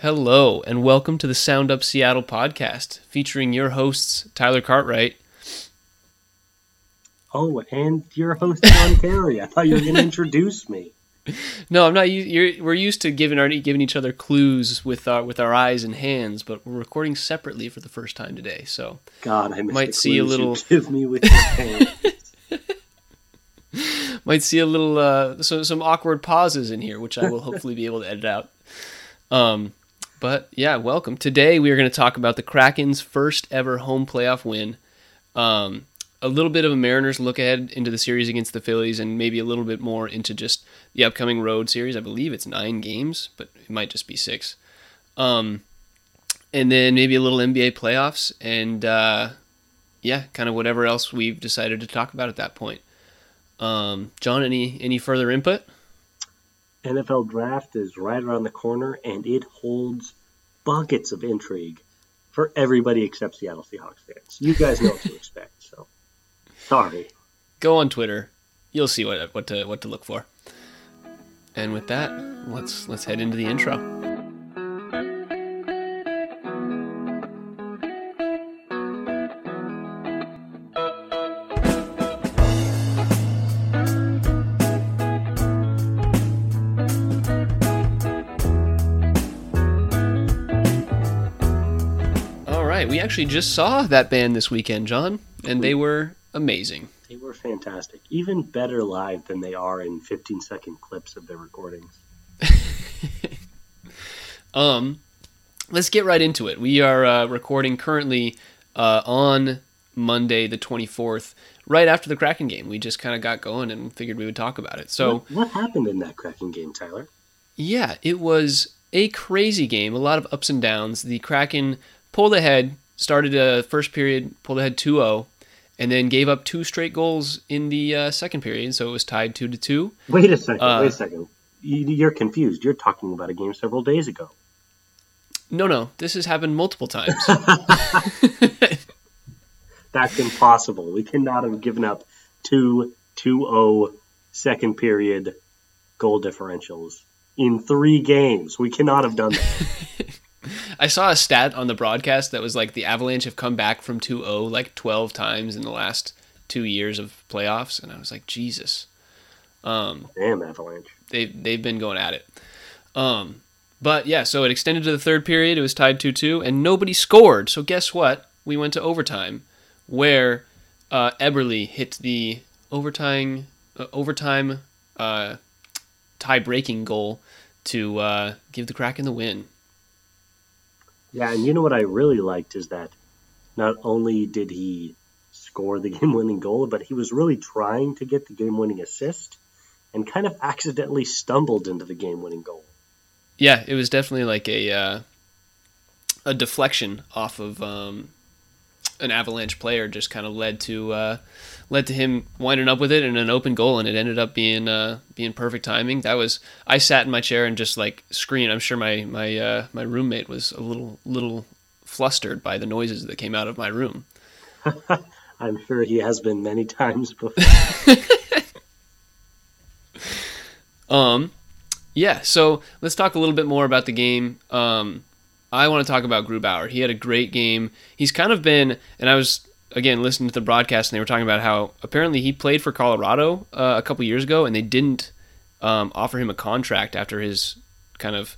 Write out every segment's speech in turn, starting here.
Hello, and welcome to the Sound Up Seattle podcast, featuring your hosts, Tyler Cartwright. Oh, and your host, John Perry. I thought you were going to introduce me. No, I'm not. We're used to giving each other clues with our eyes and hands, but we're recording separately for the first time today. So, God, I might see a little. Give me with your hands. Might see a little. So some awkward pauses in here, which I will hopefully be able to edit out. But yeah, welcome. Today we are going to talk about the Kraken's first ever home playoff win, a little bit of a Mariners look ahead into the series against the Phillies, and maybe a little bit more into just the upcoming road series. I believe it's 9 games, but it might just be 6. And then maybe a little NBA playoffs, and kind of whatever else we've decided to talk about at that point. John, any further input? NFL draft is right around the corner, and it holds buckets of intrigue for everybody except Seattle Seahawks fans. You guys know what to expect, so sorry. Go on Twitter; you'll see what to look for. And with that, let's head into the intro. We actually just saw that band this weekend, John, and they were amazing. They were fantastic. Even better live than they are in 15-second clips of their recordings. Let's get right into it. We are recording currently on Monday the 24th, right after the Kraken game. We just kind of got going and figured we would talk about it. So, what happened in that Kraken game, Tyler? Yeah, it was a crazy game, a lot of ups and downs. The Kraken pulled ahead, started a first period, pulled ahead 2-0, and then gave up 2 straight goals in the second period, so it was tied 2-2. Wait a second. You're confused. You're talking about a game several days ago. No. This has happened multiple times. That's impossible. We cannot have given up 2-2-0 second period goal differentials in 3 games. We cannot have done that. I saw a stat on the broadcast that was like the Avalanche have come back from 2-0 like 12 times in the last 2 years of playoffs, and I was like, Jesus. Damn Avalanche. They've been going at it. But yeah, so it extended to the third period. It was tied 2-2, and nobody scored. So guess what? We went to overtime, where Eberle hit the overtime tie-breaking goal to give the Kraken the win. Yeah, and you know what I really liked is that not only did he score the game-winning goal, but he was really trying to get the game-winning assist and kind of accidentally stumbled into the game-winning goal. Yeah, it was definitely like a deflection off of an Avalanche player, just kind of led to him winding up with it in an open goal, and it ended up being perfect timing. That was, I sat in my chair and just like screamed. I'm sure my roommate was a little flustered by the noises that came out of my room. I'm sure he has been many times before. Yeah. So let's talk a little bit more about the game. I want to talk about Grubauer. He had a great game. He's kind of been, and I was, again, listening to the broadcast, and they were talking about how apparently he played for Colorado a couple years ago, and they didn't offer him a contract after his kind of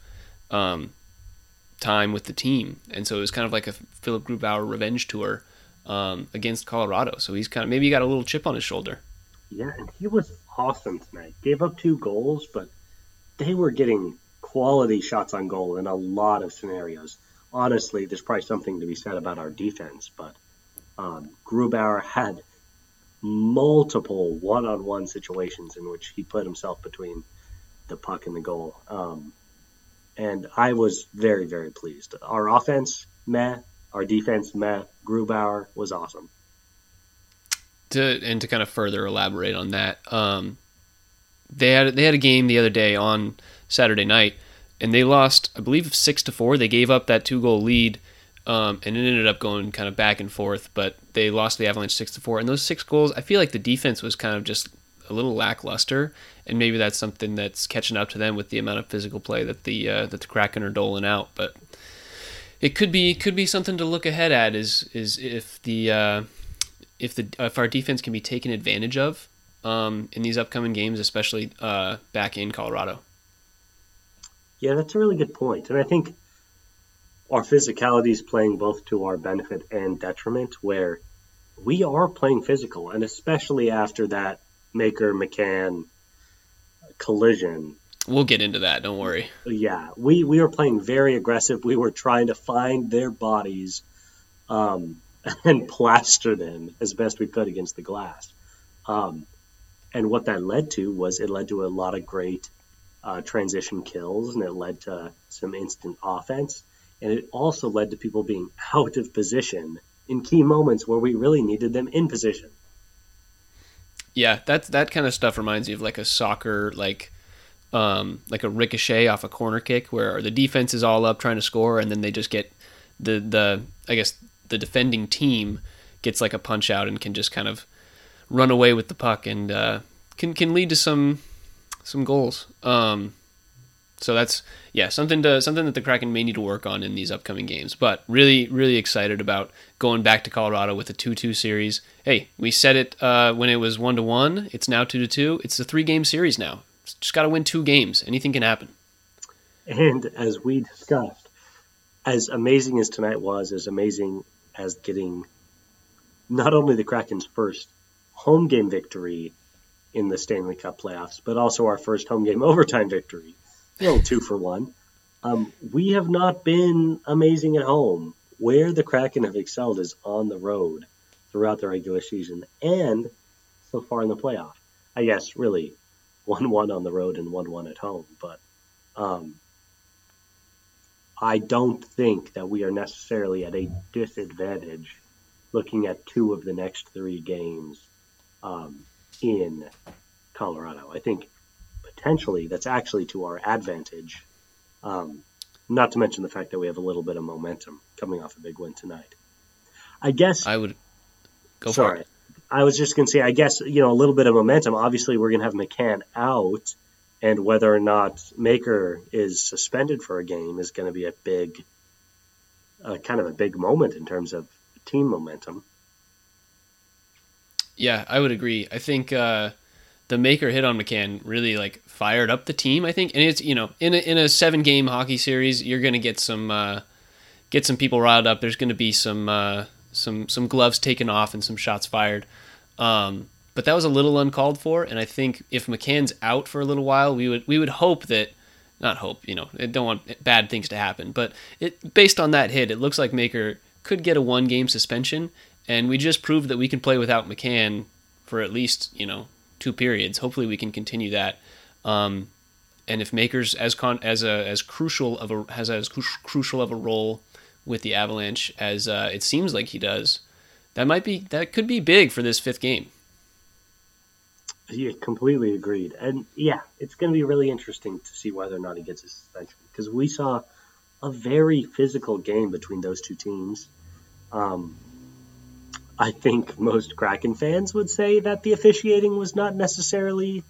time with the team. And so it was kind of like a Philipp Grubauer revenge tour against Colorado. So he's kind of, maybe he got a little chip on his shoulder. Yeah, and he was awesome tonight. Gave up 2 goals, but they were getting quality shots on goal in a lot of scenarios. Honestly, there's probably something to be said about our defense, but Grubauer had multiple one-on-one situations in which he put himself between the puck and the goal. And I was very, very pleased. Our offense, meh. Our defense, meh. Grubauer was awesome. To kind of further elaborate on that, they had a game the other day on Saturday night, and they lost, I believe, 6-4. They gave up that 2-goal lead, and it ended up going kind of back and forth, but they lost the Avalanche 6-4. And those 6 goals, I feel like the defense was kind of just a little lackluster, and maybe that's something that's catching up to them with the amount of physical play that the Kraken are doling out. But it could be something to look ahead at is if our defense can be taken advantage of in these upcoming games, especially back in Colorado. Yeah, that's a really good point. And I think our physicality is playing both to our benefit and detriment, where we are playing physical. And especially after that Maker, McCann collision. We'll get into that. Don't worry. Yeah, we are playing very aggressive. We were trying to find their bodies and plaster them as best we could against the glass. And what that led to was it led to a lot of great transition kills, and it led to some instant offense, and it also led to people being out of position in key moments where we really needed them in position. Yeah, that kind of stuff reminds me of like a soccer, like a ricochet off a corner kick, where the defense is all up trying to score, and then they just get the defending team gets like a punch out and can just kind of run away with the puck and can lead to some goals. So that's something that the Kraken may need to work on in these upcoming games. But really, really excited about going back to Colorado with a 2-2 series. Hey, we said it when it was 1-1. It's now 2-2. It's a 3-game series now. Just got to win 2 games. Anything can happen. And as we discussed, as amazing as tonight was, as amazing as getting not only the Kraken's first home game victory in the Stanley Cup playoffs, but also our first home game overtime victory. A little 2-for-1. We have not been amazing at home. Where the Kraken have excelled is on the road throughout the regular season and so far in the playoff. I guess really 1-1 on the road and 1-1 at home. But I don't think that we are necessarily at a disadvantage looking at 2 of the next 3 games in Colorado. I think potentially that's actually to our advantage, not to mention the fact that we have a little bit of momentum coming off a big win tonight. I guess I would go for it. I was just going to say, I guess, a little bit of momentum. Obviously, we're going to have McCann out, and whether or not Maker is suspended for a game is going to be a big, kind of a big moment in terms of team momentum. Yeah, I would agree. I think the Maker hit on McCann really like fired up the team, I think. And it's, in a 7-game hockey series, you're going to get some people riled up. There's going to be some gloves taken off and some shots fired. But that was a little uncalled for, and I think if McCann's out for a little while, we would hope that, not hope, I don't want bad things to happen, but based on that hit, it looks like Maker could get a 1-game suspension, and we just proved that we can play without McCann for at least, 2 periods. Hopefully we can continue that. And if Maker's as crucial of a role with the Avalanche as it seems like he does, that could be big for this 5th game. Yeah, completely agreed. And yeah, it's going to be really interesting to see whether or not he gets a suspension, because we saw a very physical game between those 2 teams. I think most Kraken fans would say that the officiating was not necessarily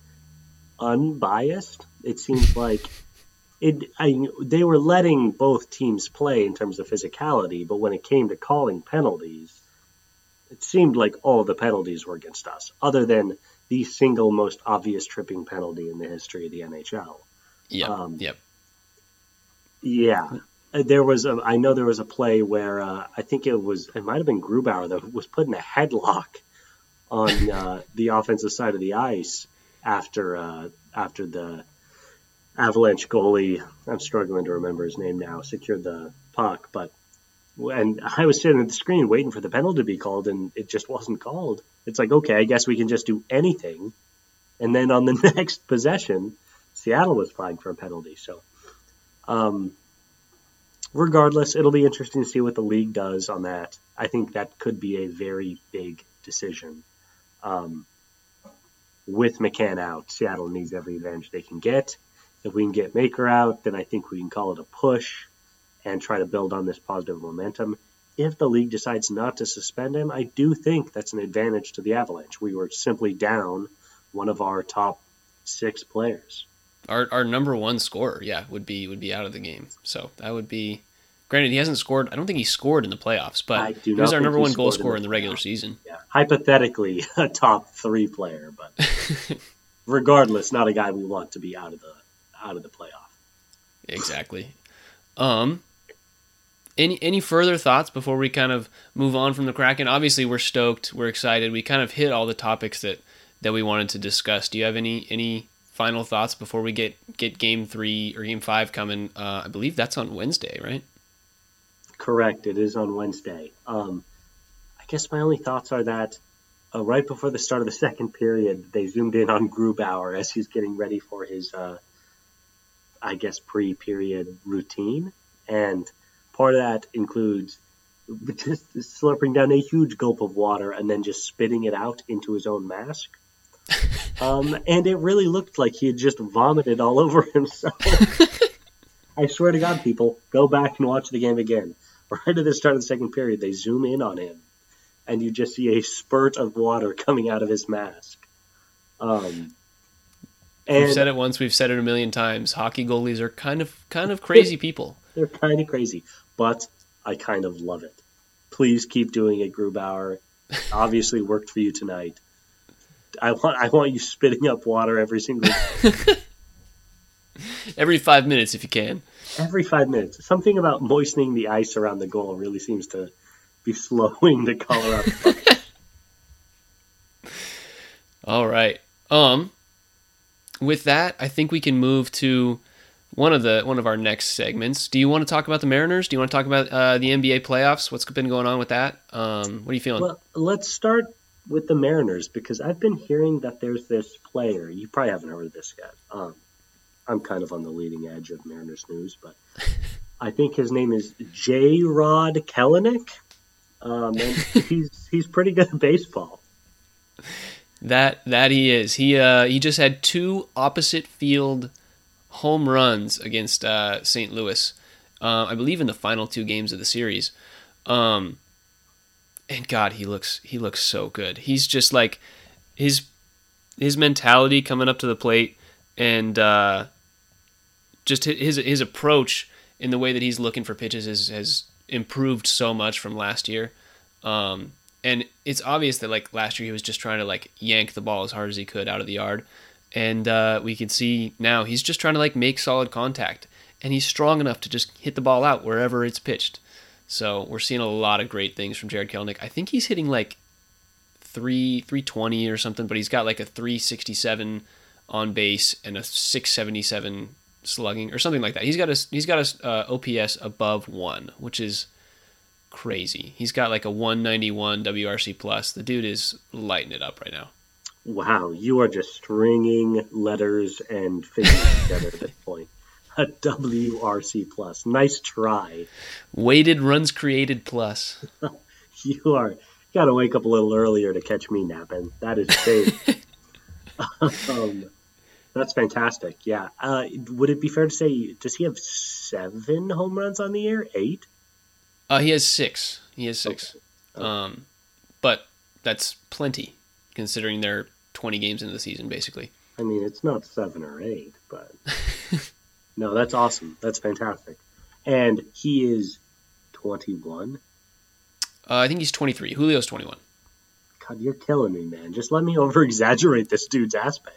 unbiased. It seems like they were letting both teams play in terms of physicality, but when it came to calling penalties, it seemed like all of the penalties were against us, other than the single most obvious tripping penalty in the history of the NHL. Yeah. Yeah. I know there was a play where I think it might have been Grubauer that was put in a headlock on the offensive side of the ice after the Avalanche goalie, I'm struggling to remember his name now, secured the puck. But when I was sitting at the screen waiting for the penalty to be called, and it just wasn't called. It's like, okay, I guess we can just do anything. And then on the next possession, Seattle was flagged for a penalty. So, regardless, it'll be interesting to see what the league does on that. I think that could be a very big decision. With McCann out, Seattle needs every advantage they can get. If we can get Maker out, then I think we can call it a push and try to build on this positive momentum. If the league decides not to suspend him, I do think that's an advantage to the Avalanche. We were simply down one of our top six players. Our number one scorer, yeah, would be out of the game. So that would be. Granted, he hasn't scored. I don't think he scored in the playoffs, but he was our number one goal scorer in the regular season. Yeah. Hypothetically, a top three player, but regardless, not a guy we want to be out of the playoff. Exactly. Any further thoughts before we kind of move on from the Kraken? Obviously, we're stoked. We're excited. We kind of hit all the topics that we wanted to discuss. Do you have any final thoughts before we get Game 3 or Game 5 coming? I believe that's on Wednesday, right? Correct. It is on Wednesday. I guess my only thoughts are that right before the start of the second period, they zoomed in on Grubauer as he's getting ready for his, I guess, pre-period routine. And part of that includes just slurping down a huge gulp of water and then just spitting it out into his own mask. And it really looked like he had just vomited all over himself. I swear to God, people, go back and watch the game again. Right at the start of the second period, they zoom in on him, and you just see a spurt of water coming out of his mask. We've said it once, we've said it a million times. Hockey goalies are kind of crazy people. They're kind of crazy, but I kind of love it. Please keep doing it, Grubauer. Obviously worked for you tonight. I want you spitting up water every single day. Every 5 minutes if you can. Every 5 minutes. Something about moistening the ice around the goal really seems to be slowing the color up. All right. With that, I think we can move to one of our next segments. Do you want to talk about the Mariners? Do you want to talk about the NBA playoffs? What's been going on with that? What are you feeling? Well, let's start with the Mariners because I've been hearing that there's this player. You probably haven't heard of this guy. I'm kind of on the leading edge of Mariners news, but I think his name is Jarred Kelenic. And he's pretty good at baseball. That he is. He just had two opposite field home runs against St. Louis, I believe in the final two games of the series. And God, he looks so good. He's just like his mentality coming up to the plate and just his approach in the way that he's looking for pitches has improved so much from last year. And it's obvious that like last year he was just trying to like yank the ball as hard as he could out of the yard. And we can see now he's just trying to like make solid contact, and he's strong enough to just hit the ball out wherever it's pitched. So we're seeing a lot of great things from Jarred Kelenic. I think he's hitting like 320 or something, but he's got like a 367 on base and a 677 slugging or something like that. He's got a OPS above 1, which is crazy. He's got like a 191 WRC plus. The dude is lighting it up right now. Wow, you are just stringing letters and figures together at this point. A WRC plus. Nice try. Weighted runs created plus. You got to wake up a little earlier to catch me napping. That is safe. That's fantastic. Yeah. Would it be fair to say, does he have 7 home runs on the year? 8? He has 6. Okay. But that's plenty considering they're 20 games into the season, basically. I mean, it's not 7 or 8, but... No, that's awesome. That's fantastic. And he is 21? I think he's 23. Julio's 21. God, you're killing me, man. Just let me over-exaggerate this dude's aspects.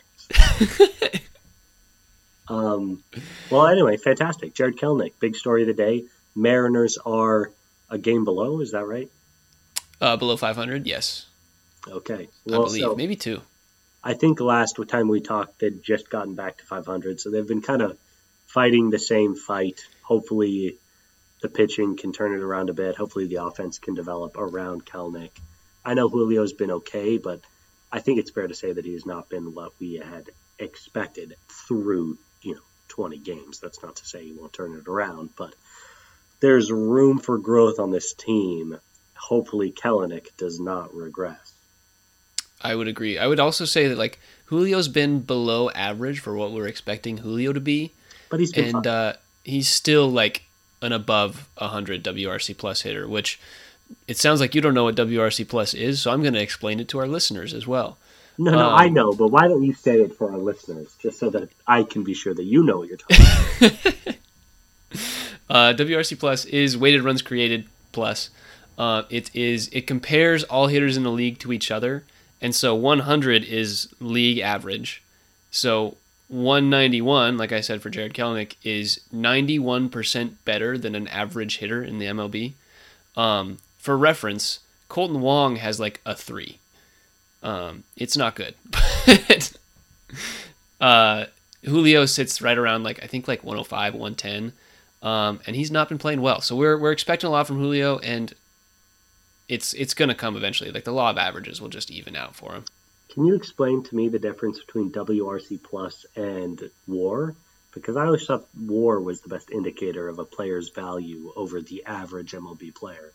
Well, anyway, fantastic. Jarred Kelenic, big story of the day. Mariners are a game below, is that right? Below 500, yes. Okay. Well, I believe. So, maybe 2. I think last time we talked, they'd just gotten back to 500, so they've been kind of fighting the same fight. Hopefully the pitching can turn it around a bit. Hopefully the offense can develop around Kelenic. I know Julio's been okay, but I think it's fair to say that he has not been what we had expected through 20 games. That's not to say he won't turn it around, but there's room for growth on this team. Hopefully Kelenic does not regress. I would agree. I would also say that like Julio's been below average for what we're expecting Julio to be. But he's been fun. He's still like an above 100 WRC plus hitter, which it sounds like you don't know what WRC plus is, so I'm going to explain it to our listeners as well. No, I know, but why don't you say it for our listeners, just so that I can be sure that you know what you're talking about. WRC Plus is weighted runs created plus. It compares all hitters in the league to each other, and so 100 is league average. So 191, like I said for Jarred Kelenic, is 91% better than an average hitter in the MLB. For reference, Colton Wong has like a 3. It's not good. But Julio sits right around like 105, 110, and he's not been playing well. So we're expecting a lot from Julio, and it's going to come eventually. Like, the law of averages will just even out for him. Can you explain to me the difference between WRC Plus and WAR? Because I always thought WAR was the best indicator of a player's value over the average MLB player.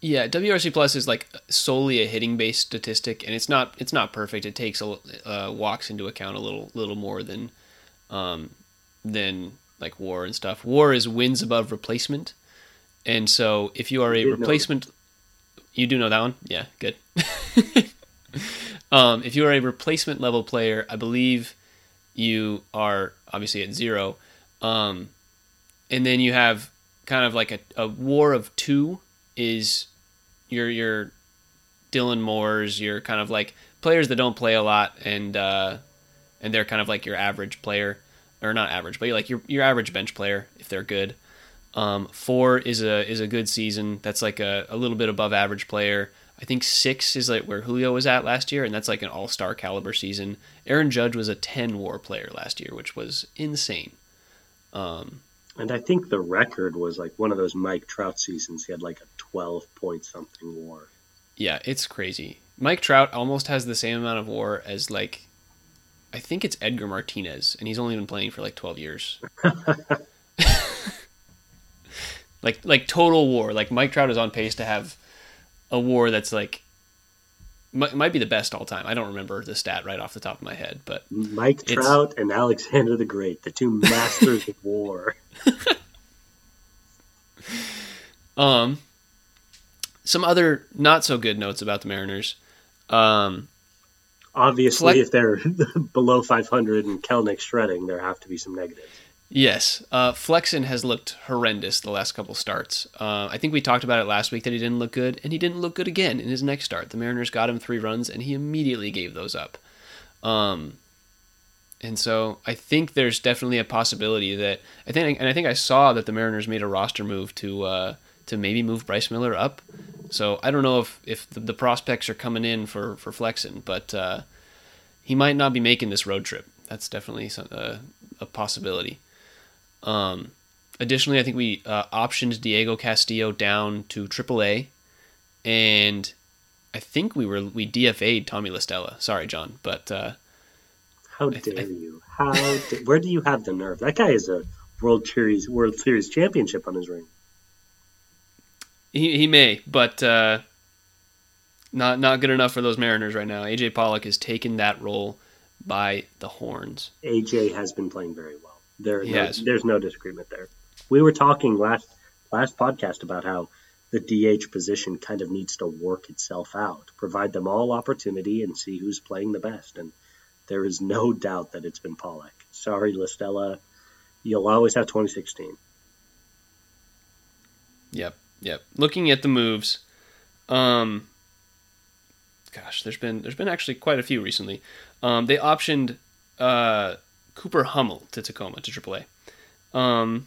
Yeah, WRC Plus is like solely a hitting-based statistic, and it's not perfect. It takes walks into account a little more than like WAR and stuff. WAR is wins above replacement, and so if you are a replacement, you do know that one. Yeah, good. If you are a replacement level player, I believe you are obviously at 0. And then you have kind of like a WAR of 2 is your Dylan Moores, your kind of like players that don't play a lot, and they're kind of like your average player, or not average, but like your average bench player if they're good. 4 is a good season. That's like a little bit above average player. I think 6 is like where Julio was at last year, and that's like an all-star caliber season. Aaron Judge was a 10 WAR player last year, which was insane. And I think the record was like one of those Mike Trout seasons. He had like a 12-point-something WAR. Yeah, it's crazy. Mike Trout almost has the same amount of WAR as like, I think it's Edgar Martinez, and he's only been playing for like 12 years. like total WAR. Like, Mike Trout is on pace to have a WAR that's like might be the best all time. I don't remember the stat right off the top of my head, but Mike Trout and Alexander the Great, the two masters of WAR. Some other not so good notes about the Mariners. Obviously, if they're below 500 and Kelenic shredding, there have to be some negatives. Yes, Flexen has looked horrendous the last couple starts. I think we talked about it last week that he didn't look good, and he didn't look good again in his next start. The Mariners got him 3 runs, and he immediately gave those up. And so I think there's definitely a possibility that I think I saw that the Mariners made a roster move to maybe move Bryce Miller up. So I don't know if the prospects are coming in for Flexen, but he might not be making this road trip. That's definitely a possibility. Additionally, I think we optioned Diego Castillo down to AAA, and I think we DFA'd Tommy La Stella. Sorry, John, but how dare you? Where do you have the nerve? That guy is a World Series championship on his ring. He may, but not good enough for those Mariners right now. AJ Pollock has taken that role by the horns. AJ has been playing very well. There's no disagreement there. We were talking last podcast about how the DH position kind of needs to work itself out, provide them all opportunity and see who's playing the best. And there is no doubt that it's been Pollock. Sorry, La Stella, you'll always have 2016. Yep. Looking at the moves, gosh, there's been actually quite a few recently. They optioned Cooper Hummel to Tacoma, to AAA. And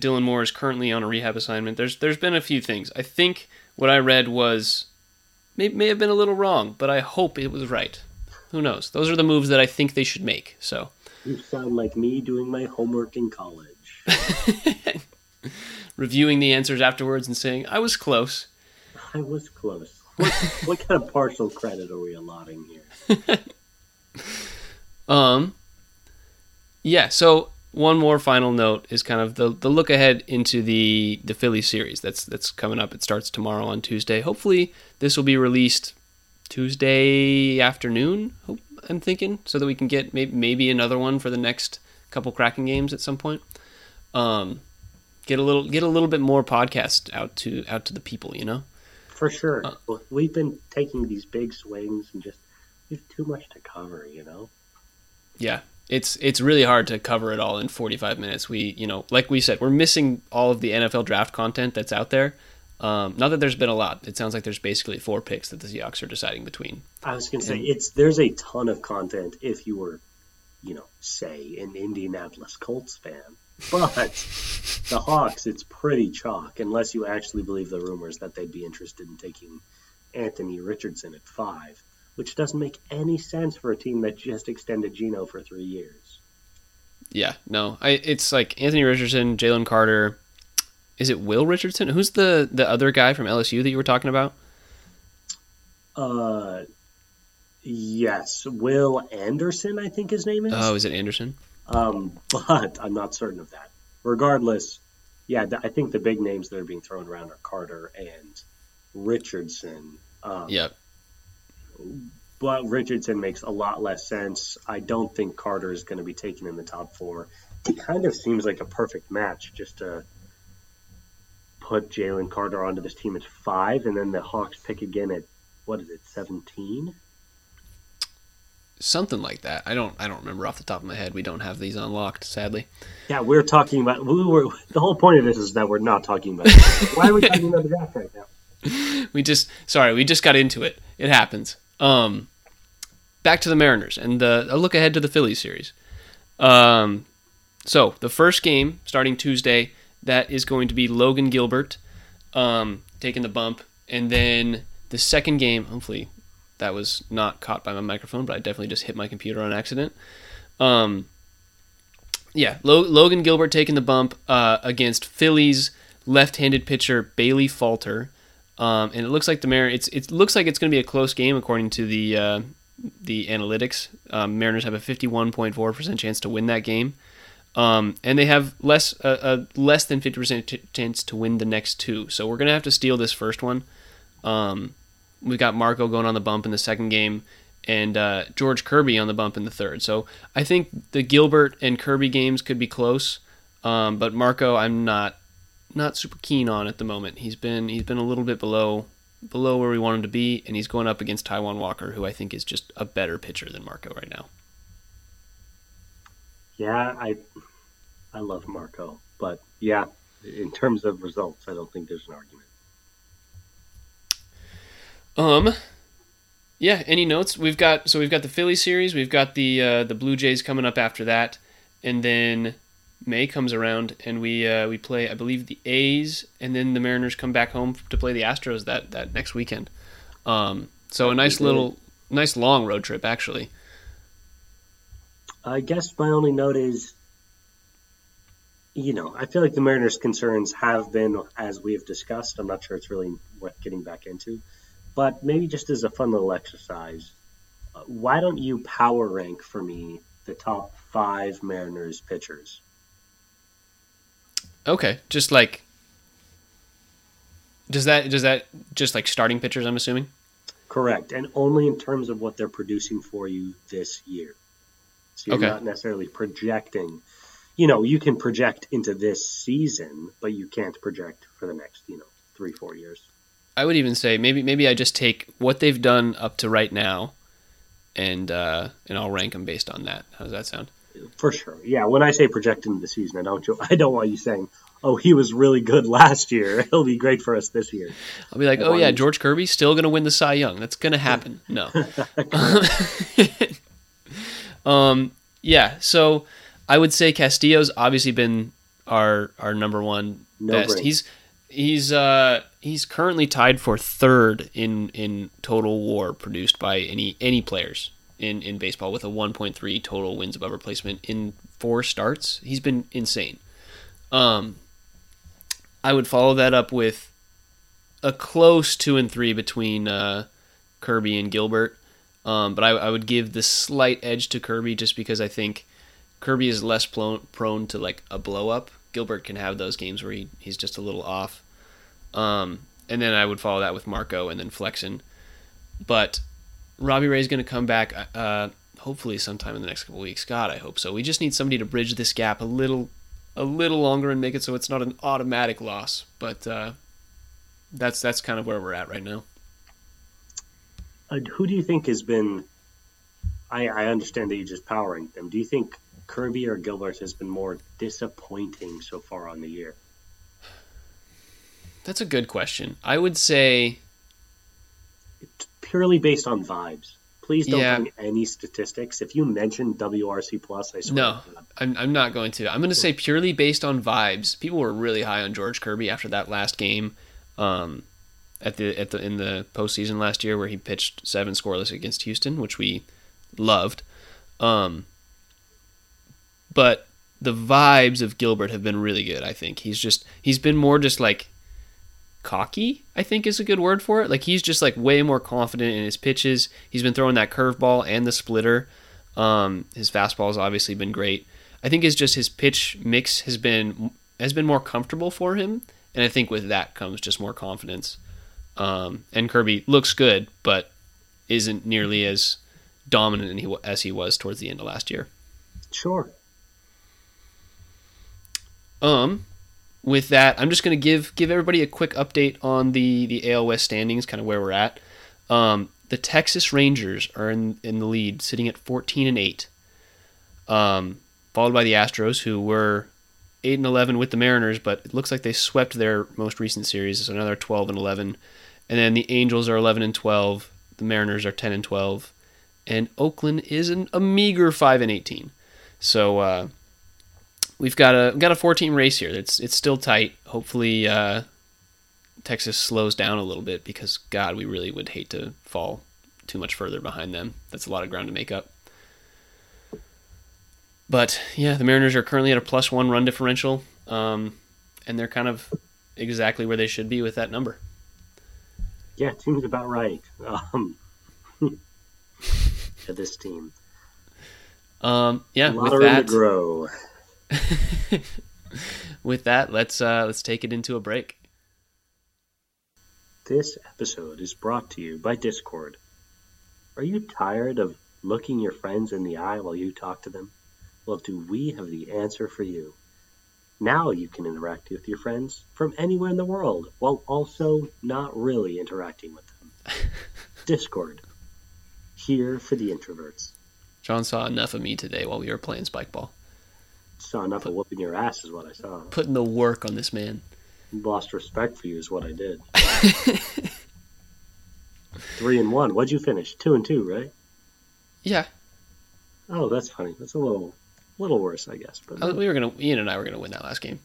Dylan Moore is currently on a rehab assignment. There's been a few things. I think what I read was, may have been a little wrong, but I hope it was right. Who knows? Those are the moves that I think they should make. So you sound like me doing my homework in college. Reviewing the answers afterwards and saying, I was close. What kind of partial credit are we allotting here? So one more final note is kind of the look ahead into the Phillies series that's coming up. It starts tomorrow on Tuesday. Hopefully this will be released Tuesday afternoon, I'm thinking, so that we can get maybe another one for the next couple Kraken games at some point. Get a little bit more podcast out to the people, you know? For sure. We've been taking these big swings and just you have too much to cover, you know? Yeah, it's really hard to cover it all in 45 minutes. Like we said, we're missing all of the NFL draft content that's out there. Not that there's been a lot. It sounds like there's basically 4 picks that the Seahawks are deciding between. I was going to say, there's a ton of content if you were, say, an Indianapolis Colts fan. But the Hawks, it's pretty chalk, unless you actually believe the rumors that they'd be interested in taking Anthony Richardson at 5, which doesn't make any sense for a team that just extended Geno for 3 years. Yeah, no. It's like Anthony Richardson, Jalen Carter... Is it Will Richardson? Who's the other guy from LSU that you were talking about? Yes, Will Anderson, I think his name is. Oh, is it Anderson? But I'm not certain of that. Regardless, yeah, I think the big names that are being thrown around are Carter and Richardson. Yep. But Richardson makes a lot less sense. I don't think Carter is going to be taken in the top 4. It kind of seems like a perfect match just to put Jalen Carter onto this team at 5, and then the Hawks pick again at 17, something like that. I don't remember off the top of my head. We don't have these unlocked, sadly. Yeah, the whole point of this is that we're not talking about it. Why are we talking about the draft right now? We just got into it. It happens. Back to the Mariners and a look ahead to the Phillies series. So the first game starting Tuesday. That is going to be Logan Gilbert taking the bump. And then the second game, hopefully that was not caught by my microphone, but I definitely just hit my computer on accident. Logan Gilbert taking the bump against Phillies left-handed pitcher Bailey Falter. And it looks like it's going to be a close game according to the analytics. Mariners have a 51.4% chance to win that game. And they have less than 50% chance to win the next 2. So we're going to have to steal this first one. We've got Marco going on the bump in the second game and George Kirby on the bump in the third. So I think the Gilbert and Kirby games could be close, but Marco I'm not super keen on at the moment. He's been a little bit below where we want him to be, and he's going up against Taijuan Walker, who I think is just a better pitcher than Marco right now. Yeah, I love Marco, but yeah, in terms of results, I don't think there's an argument. Yeah. Any notes? We've got the Philly series, we've got the Blue Jays coming up after that, and then May comes around and we play, I believe, the A's, and then the Mariners come back home to play the Astros that next weekend. So a nice long road trip actually. I guess my only note is, I feel like the Mariners' concerns have been, as we have discussed, I'm not sure it's really worth getting back into, but maybe just as a fun little exercise, why don't you power rank for me the top 5 Mariners pitchers? Okay, just like, does that just like starting pitchers, I'm assuming? Correct, and only in terms of what they're producing for you this year. So you're not necessarily projecting, you can project into this season, but you can't project for the next, 3-4 years. I would even say maybe I just take what they've done up to right now and I'll rank them based on that. How does that sound? For sure. Yeah. When I say project into the season, I don't want you saying, oh, he was really good last year. He'll be great for us this year. I'll be like, oh yeah, George Kirby's still going to win the Cy Young. That's going to happen. No. So I would say Castillo's obviously been our number one best. He's currently tied for 3rd in total WAR produced by any players in baseball with a 1.3 total wins above replacement in 4 starts. He's been insane. I would follow that up with a close 2 and 3 between Kirby and Gilbert. But I would give the slight edge to Kirby just because I think Kirby is less prone to like a blow up. Gilbert can have those games where he's just a little off. And then I would follow that with Marco and then Flexen. But Robbie Ray's going to come back hopefully sometime in the next couple of weeks. God, I hope so. We just need somebody to bridge this gap a little longer and make it so it's not an automatic loss. But that's kind of where we're at right now. Who do you think has been I understand that you're just powering them. Do you think Kirby or Gilbert has been more disappointing so far on the year? That's a good question. I would say... it's purely based on vibes. Please don't bring any statistics. If you mention WRC+, I swear. No, I'm not going to. I'm going to say purely based on vibes. People were really high on George Kirby after that last game in the postseason last year where he pitched 7 scoreless against Houston, which we loved. But the vibes of Gilbert have been really good, I think. He's been more just like cocky, I think is a good word for it. Like he's just like way more confident in his pitches. He's been throwing that curveball and the splitter. His fastball has obviously been great. I think it's just his pitch mix has been more comfortable for him, and I think with that comes just more confidence. And Kirby looks good, but isn't nearly as dominant as he was towards the end of last year. Sure. With that, I'm just going to give everybody a quick update on the AL West standings, kind of where we're at. The Texas Rangers are in the lead, sitting at 14-8, followed by the Astros, who were 8-11 with the Mariners, but it looks like they swept their most recent series, so now they're 12-11. And then the Angels are 11-12, the Mariners are 10-12, and Oakland is a meager 5-18. So... we've got a 4-team race here. It's still tight. Hopefully Texas slows down a little bit because, God, we really would hate to fall too much further behind them. That's a lot of ground to make up. But, yeah, the Mariners are currently at a +1 run differential, and they're kind of exactly where they should be with that number. Yeah, it seems about right to this team. Yeah, with that... lottery to grow. With that, let's take it into a break. This episode is brought to you by Discord. Are you tired of looking your friends in the eye while you talk to them? Well, do we have the answer for you? Now you can interact with your friends from anywhere in the world while also not really interacting with them. Discord, here for the introverts. John saw enough of me today while we were playing spike ball. Saw enough of whooping your ass is what I saw. Putting the work on this man. Lost respect for you is what I did. 3-1. What'd you finish? 2-2, right? Yeah. Oh, that's funny. That's a little worse, I guess. But Ian and I were gonna win that last game.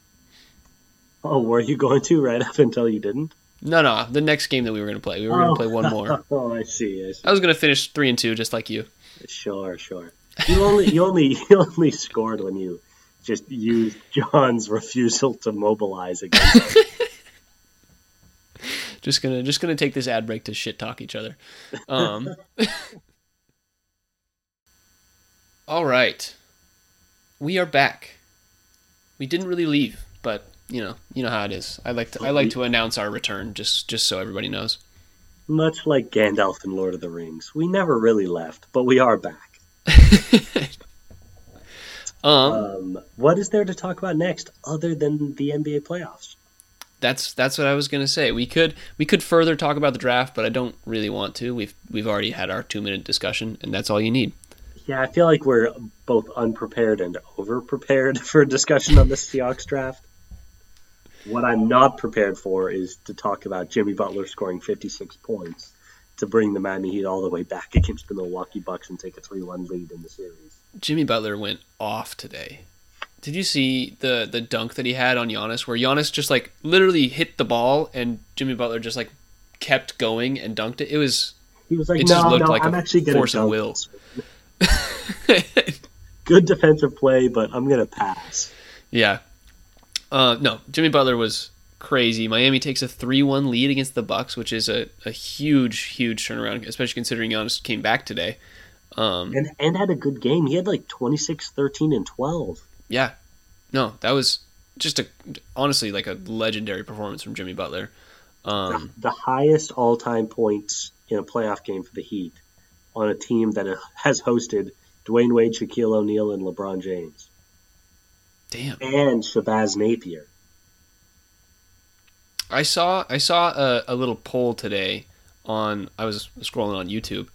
Oh, were you going to right up until you didn't? No. The next game that we were gonna play, gonna play one more. Oh, I see. I was gonna finish 3-2, just like you. Sure. You only scored when you. Just use John's refusal to mobilize against us. Just gonna take this ad break to shit talk each other. All right, we are back. We didn't really leave, but you know how it is. I like to announce our return just so everybody knows. Much like Gandalf in Lord of the Rings, we never really left, but we are back. What is there to talk about next other than the NBA playoffs? That's what I was going to say. We could further talk about the draft, but I don't really want to. We've already had our 2-minute discussion, and that's all you need. Yeah, I feel like we're both unprepared and overprepared for a discussion on the Seahawks draft. What I'm not prepared for is to talk about Jimmy Butler scoring 56 points to bring the Miami Heat all the way back against the Milwaukee Bucks and take a 3-1 lead in the series. Jimmy Butler went off today. Did you see the dunk that he had on Giannis where Giannis just like literally hit the ball and Jimmy Butler just like kept going and dunked it? It just looked like a force of will. Good defensive play, but I'm going to pass. Yeah. No, Jimmy Butler was crazy. Miami takes a 3-1 lead against the Bucks, which is a huge turnaround, especially considering Giannis came back today. And had a good game. He had like 26, 13, and 12. Yeah. No, that was just honestly like a legendary performance from Jimmy Butler. The highest all-time points in a playoff game for the Heat on a team that has hosted Dwayne Wade, Shaquille O'Neal, and LeBron James. Damn. And Shabazz Napier. I saw a little poll today I was scrolling on YouTube.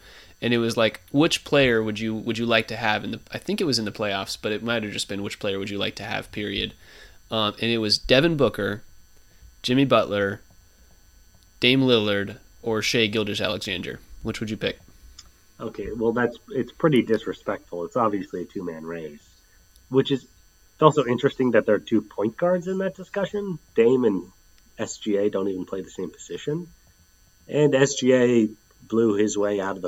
and it was like, which player would you like to have in the? I think it was in the playoffs, but it might have just been which player would you like to have. Period. And it was Devin Booker, Jimmy Butler, Dame Lillard, or Shai Gilgeous-Alexander. Which would you pick? Okay, well it's pretty disrespectful. It's obviously a two-man race, which is it's also interesting that there are two point guards in that discussion. Dame and SGA don't even play the same position, and SGA blew his way out of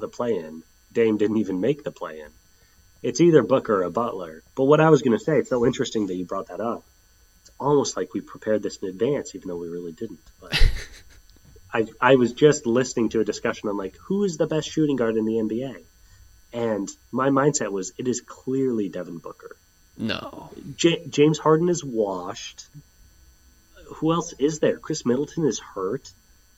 the play-in. Dame didn't even make the play-in. It's either Booker or Butler. But what I was going to say, it's so interesting that you brought that up. It's almost like we prepared this in advance, even though we really didn't. But I was just listening to a discussion on like who is the best shooting guard in the NBA, and my mindset was it is clearly Devin Booker. No, James Harden is washed. Who else is there? Chris Middleton is hurt.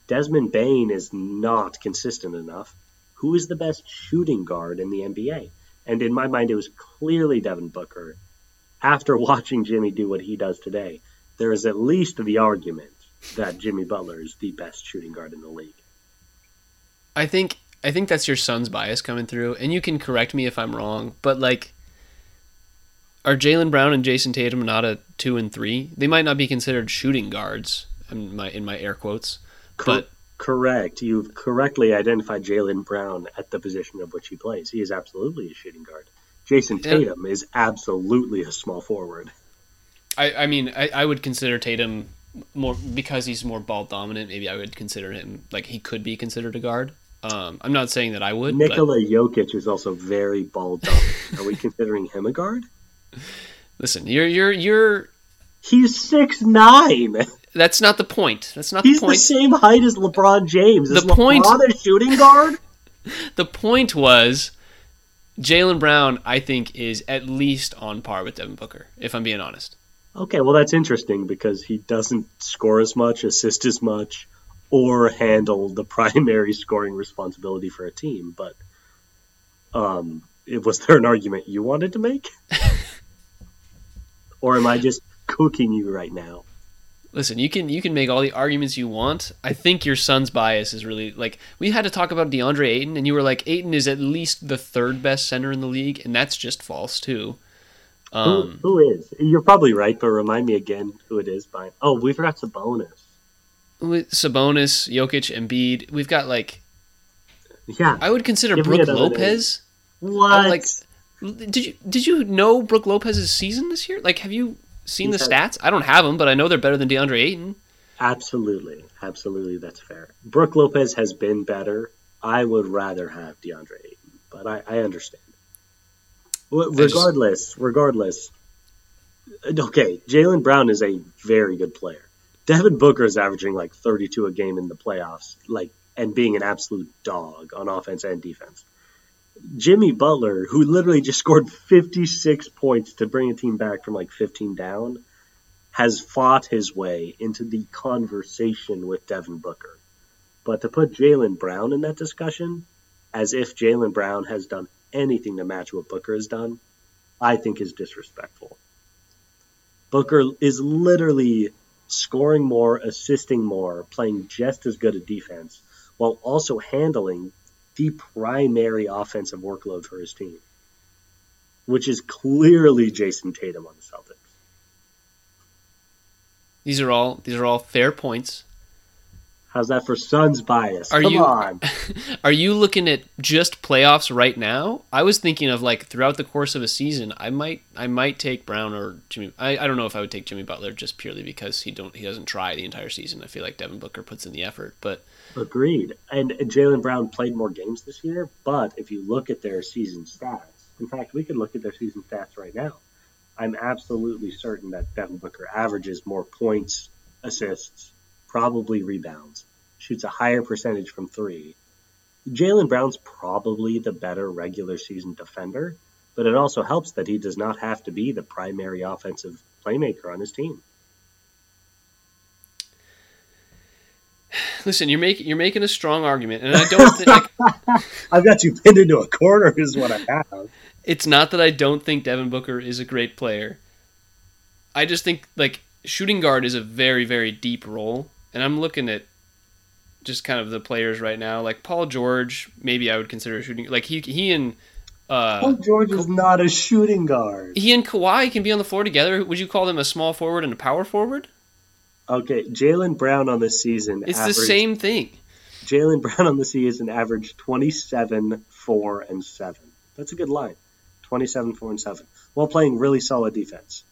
Desmond Bane is not consistent enough. Who is the best shooting guard in the NBA? And in my mind, it was clearly Devin Booker. After watching Jimmy do what he does today, there is at least the argument that Jimmy Butler is the best shooting guard in the league. I think that's your son's bias coming through, and you can correct me if I'm wrong, but like, are Jaylen Brown and Jason Tatum not a 2 and 3? They might not be considered shooting guards in my air quotes. But correct. You've correctly identified Jaylen Brown at the position of which he plays. He is absolutely a shooting guard. Jason Tatum is absolutely a small forward. I mean, I would consider Tatum more because he's more ball dominant. Maybe I would consider him like he could be considered a guard. I'm not saying that I would. Jokic is also very ball dominant. Are we considering him a guard? Listen, you're he's 6'9". That's not the point. He's the same height as LeBron James. Is LeBron a shooting guard? The point was Jaylen Brown, I think, is at least on par with Devin Booker, if I'm being honest. Okay, well, that's interesting because he doesn't score as much, assist as much, or handle the primary scoring responsibility for a team. But was there an argument you wanted to make? Or am I just cooking you right now? Listen, you can make all the arguments you want. I think your son's bias is really like we had to talk about DeAndre Ayton, and you were like Ayton is at least the third best center in the league, and that's just false too. Who is? You're probably right, but remind me again who it is. By we forgot Sabonis. Jokic, Embiid. We've got like I would consider Brooke Lopez. What? Like, did you know Brooke Lopez's season this year? Like, have you seen the stats? I don't have them, but I know they're better than DeAndre Ayton. Absolutely, that's fair. Brooke Lopez has been better. I would rather have DeAndre Ayton, but I understand. Regardless. Okay, Jaylen Brown is a very good player. Devin Booker is averaging like 32 a game in the playoffs, like, and being an absolute dog on offense and defense. Jimmy Butler, who literally just scored 56 points to bring a team back from like 15 down, has fought his way into the conversation with Devin Booker. But to put Jaylen Brown in that discussion, as if Jaylen Brown has done anything to match what Booker has done, I think is disrespectful. Booker is literally scoring more, assisting more, playing just as good a defense, while also handling the primary offensive workload for his team, which is clearly Jason Tatum on the Celtics. These are all fair points. How's that for son's bias? Come on. Are you looking at just playoffs right now? I was thinking of like throughout the course of a season, I might take Brown or Jimmy. I don't know if I would take Jimmy Butler just purely because he doesn't try the entire season. I feel like Devin Booker puts in the effort, but agreed. And Jaylen Brown played more games this year, but if you look at their season stats, in fact, we can look at their season stats right now. I'm absolutely certain that Devin Booker averages more points, assists, probably rebounds, shoots a higher percentage from three. Jaylen Brown's probably the better regular season defender, but it also helps that he does not have to be the primary offensive playmaker on his team. Listen, you're making a strong argument, and I don't think I've got you pinned into a corner is what I have. It's not that I don't think Devin Booker is a great player. I just think like shooting guard is a very, very deep role. And I'm looking at just kind of the players right now. Like Paul George, maybe I would consider shooting. Like he and Paul George is not a shooting guard. He and Kawhi can be on the floor together. Would you call them a small forward and a power forward? Okay, Jaylen Brown on the season. It's the same thing. Jaylen Brown on the season averaged 27, 4, and 7. That's a good line. 27, 4, and 7. While playing really solid defense.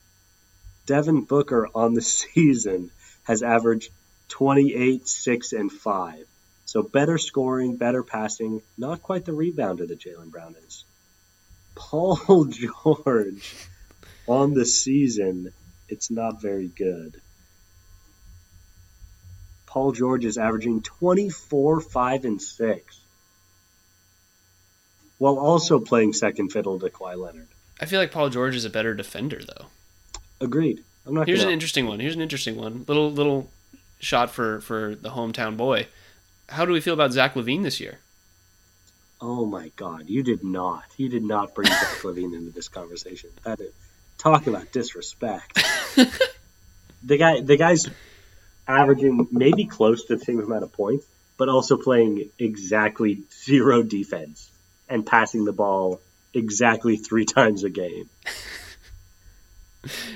Devin Booker on the season has averaged 28, 6, and 5. So better scoring, better passing. Not quite the rebounder that Jaylen Brown is. Paul George on the season, it's not very good. Paul George is averaging 24, 5, and 6, while also playing second fiddle to Kawhi Leonard. I feel like Paul George is a better defender, though. Agreed. I'm not. Here's an interesting one. Little shot for the hometown boy. How do we feel about Zach LaVine this year? Oh, my God. You did not bring Zach LaVine into this conversation. That is, talk about disrespect. The guy's averaging maybe close to the same amount of points, but also playing exactly zero defense and passing the ball exactly 3 times a game.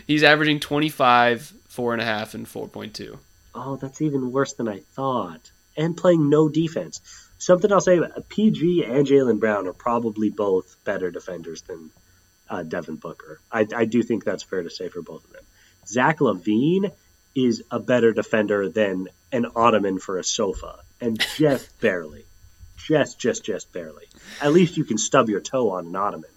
He's averaging 25, 4.5, and 4.2. Oh, that's even worse than I thought. And playing no defense. Something I'll say about PG and Jaylen Brown are probably both better defenders than Devin Booker. I do think that's fair to say for both of them. Zach LaVine is a better defender than an ottoman for a sofa, and just barely. Just barely. At least you can stub your toe on an ottoman.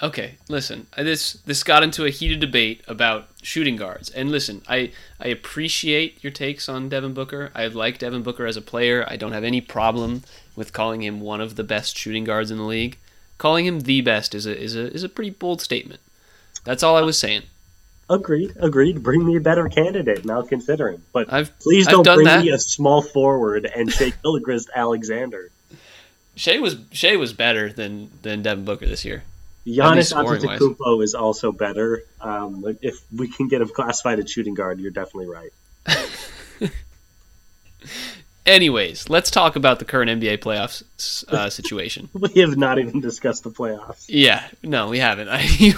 Okay, listen, this got into a heated debate about shooting guards. And listen, I appreciate your takes on Devin Booker. I like Devin Booker as a player. I don't have any problem with calling him one of the best shooting guards in the league. Calling him the best is a pretty bold statement. That's all I was saying. Agreed. Bring me a better candidate, and I'll consider him. But please don't bring me a small forward and Shai Gilgeous-Alexander. Shai was better than Devin Booker this year. Giannis Antetokounmpo is also better. If we can get him classified as shooting guard, you're definitely right. Anyways, let's talk about the current NBA playoffs situation. We have not even discussed the playoffs. Yeah, no, we haven't.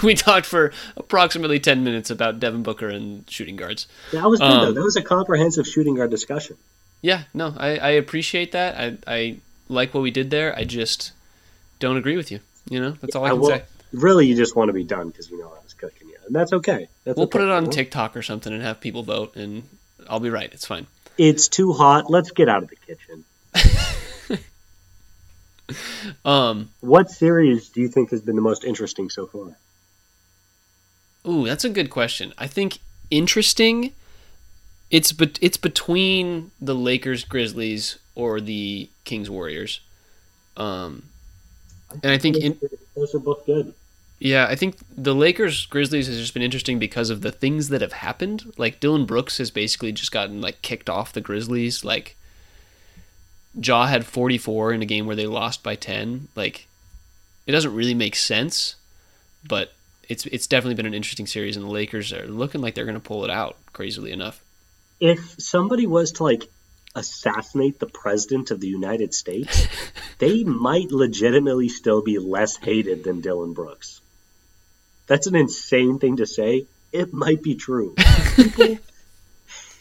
We talked for approximately 10 minutes about Devin Booker and shooting guards. That was good, though. That was a comprehensive shooting guard discussion. Yeah, no, I appreciate that. I like what we did there. I just don't agree with you. You know, that's all I can say. Really, you just want to be done because you know I was cooking you. And that's okay. We'll put it on TikTok or something and have people vote, and I'll be right. It's fine. It's too hot. Let's get out of the kitchen. What series do you think has been the most interesting so far? Ooh, that's a good question. I think interesting. It's between the Lakers, Grizzlies, or the Kings, Warriors. Those are both good. Yeah, I think the Lakers-Grizzlies has just been interesting because of the things that have happened. Like, Dylan Brooks has basically just gotten, kicked off the Grizzlies. Like, Ja had 44 in a game where they lost by 10. Like, it doesn't really make sense, but it's definitely been an interesting series, and the Lakers are looking like they're going to pull it out, crazily enough. If somebody was to, assassinate the president of the United States, they might legitimately still be less hated than Dylan Brooks. That's an insane thing to say. It might be true. People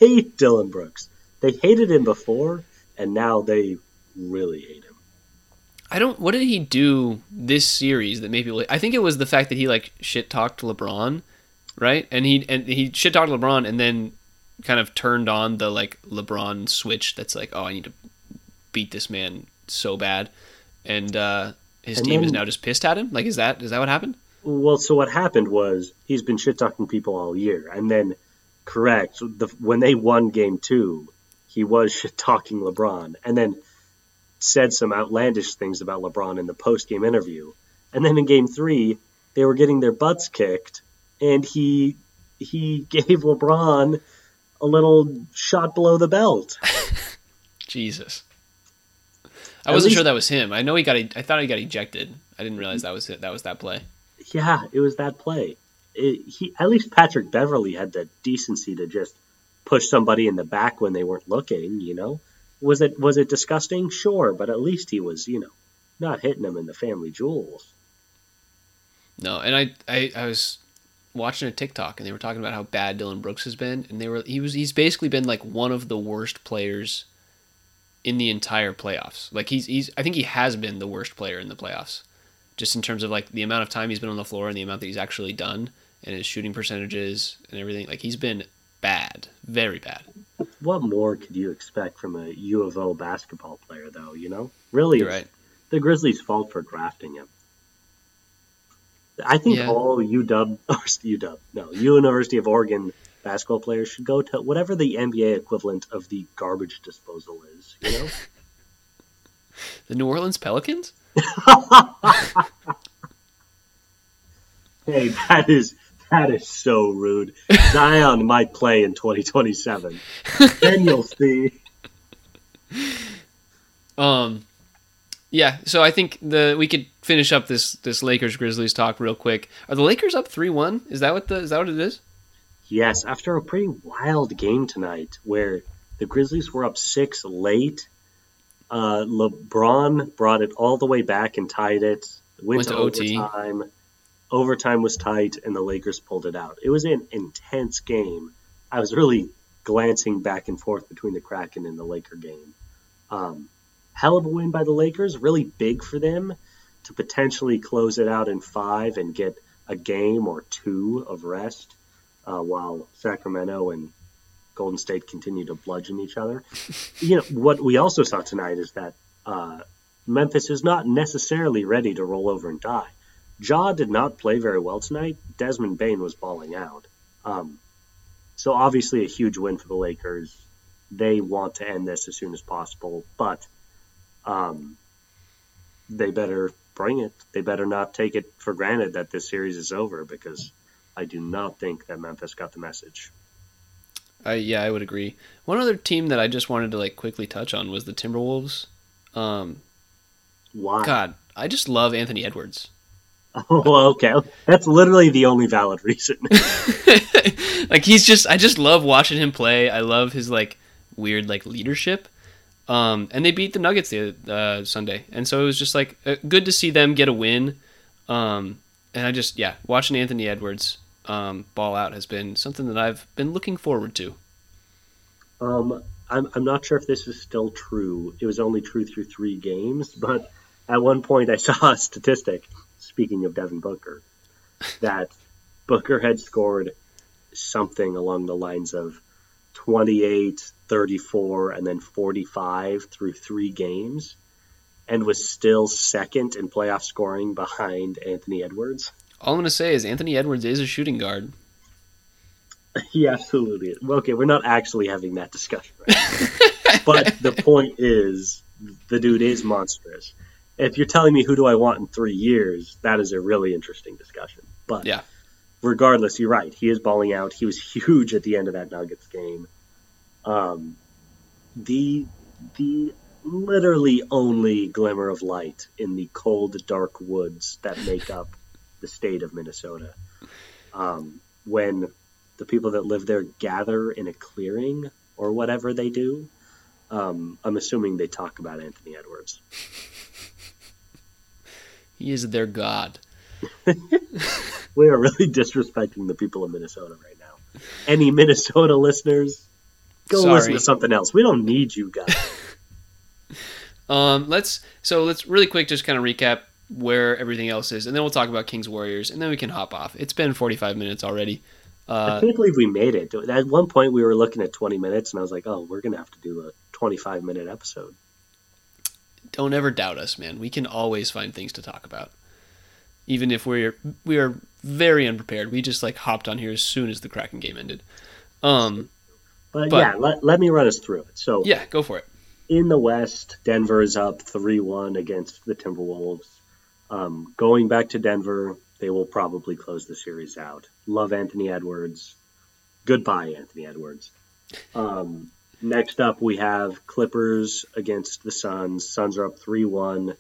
hate Dylan Brooks. They hated him before, and now they really hate him. What did he do this series that made people? I think it was the fact that he shit talked LeBron, right? And he shit talked LeBron, and then kind of turned on the LeBron switch. That's oh, I need to beat this man so bad, and his team is now just pissed at him. Is that what happened? Well, so what happened was he's been shit-talking people all year. And then, when they won Game 2, he was shit-talking LeBron. And then said some outlandish things about LeBron in the post-game interview. And then in Game 3, they were getting their butts kicked. And he gave LeBron a little shot below the belt. Jesus. I wasn't sure that was him. I thought he got ejected. I didn't realize that was it. That was that play. Yeah, it was that play. At least Patrick Beverley had the decency to just push somebody in the back when they weren't looking, Was it disgusting? Sure, but at least he was, not hitting them in the family jewels. No, and I was watching a TikTok and they were talking about how bad Dylan Brooks has been, and he's basically been like one of the worst players in the entire playoffs. Like I think he has been the worst player in the playoffs, just in terms of like the amount of time he's been on the floor and the amount that he's actually done and his shooting percentages and everything. Like he's been bad, very bad. What more could you expect from a U of O basketball player, though? Really, it's right. The Grizzlies' fault for drafting him. I think all University of Oregon basketball players should go to whatever the NBA equivalent of the garbage disposal is. The New Orleans Pelicans. Hey, that is so rude. Zion might play in 2027. Then you'll see. Yeah, so I think we could finish up this Lakers Grizzlies talk real quick. Are the Lakers up 3-1? Is that what it is? Yes, after a pretty wild game tonight where the Grizzlies were up 6 late, LeBron brought it all the way back and tied it. Went to overtime. OT. Overtime was tight, and the Lakers pulled it out. It was an intense game. I was really glancing back and forth between the Kraken and the Laker game. Hell of a win by the Lakers, really big for them to potentially close it out in 5 and get a game or 2 of rest while Sacramento and Golden State continue to bludgeon each other. What we also saw tonight is that Memphis is not necessarily ready to roll over and die. Ja did not play very well tonight. Desmond Bane was balling out. So obviously a huge win for the Lakers. They want to end this as soon as possible, but they better bring it. They better not take it for granted that this series is over, because I do not think that Memphis got the message. Yeah, I would agree. One other team that I just wanted to quickly touch on was the Timberwolves. Why? God, I just love Anthony Edwards. Oh, okay. That's literally the only valid reason. I just love watching him play. I love his weird leadership. And they beat the Nuggets the Sunday, and so it was just good to see them get a win. And I just watching Anthony Edwards ball out has been something that I've been looking forward to. I'm not sure if this is still true. It was only true through 3 games, but at one point I saw a statistic. Speaking of Devin Booker, that Booker had scored something along the lines of 28, 34, and then 45 through 3 games, and was still second in playoff scoring behind Anthony Edwards. All I'm going to say is Anthony Edwards is a shooting guard. He absolutely is. Okay, we're not actually having that discussion right now. But the point is, the dude is monstrous. If you're telling me who do I want in 3 years, that is a really interesting discussion. But regardless, you're right. He is balling out. He was huge at the end of that Nuggets game. The literally only glimmer of light in the cold, dark woods that make up the state of Minnesota. When the people that live there gather in a clearing or whatever they do, I'm assuming they talk about Anthony Edwards. He is their god. We are really disrespecting the people of Minnesota right now. Any Minnesota listeners, listen to something else. We don't need you guys. Let's really quick just kind of recap where everything else is, and then we'll talk about Kings Warriors, and then we can hop off. It's been 45 minutes already. I can't believe we made it. At one point we were looking at 20 minutes, and I was like, oh, we're going to have to do a 25-minute episode. Don't ever doubt us, man. We can always find things to talk about. Even if we are very unprepared. We just hopped on here as soon as the Kraken game ended. But yeah, let me run us through it. So yeah, go for it. In the West, Denver is up 3-1 against the Timberwolves. Going back to Denver, they will probably close the series out. Love Anthony Edwards. Goodbye, Anthony Edwards. Next up, we have Clippers against the Suns. Suns are up 3-1,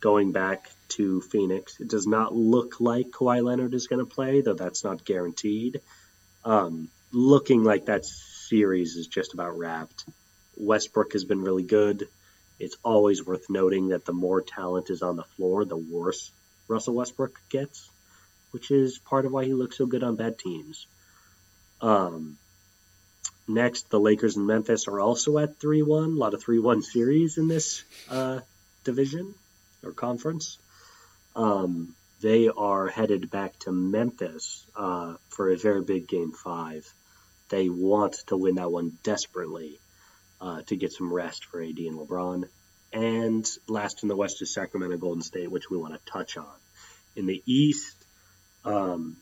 going back to Phoenix. It does not look like Kawhi Leonard is going to play, though that's not guaranteed. Looking like that series is just about wrapped. Westbrook has been really good. It's always worth noting that the more talent is on the floor, the worse Russell Westbrook gets, which is part of why he looks so good on bad teams. Next, the Lakers and Memphis are also at 3-1. A lot of 3-1 series in this division or conference. They are headed back to Memphis for a very big Game 5. They want to win that one desperately to get some rest for AD and LeBron. And last in the West is Sacramento, Golden State, which we want to touch on. In the East, the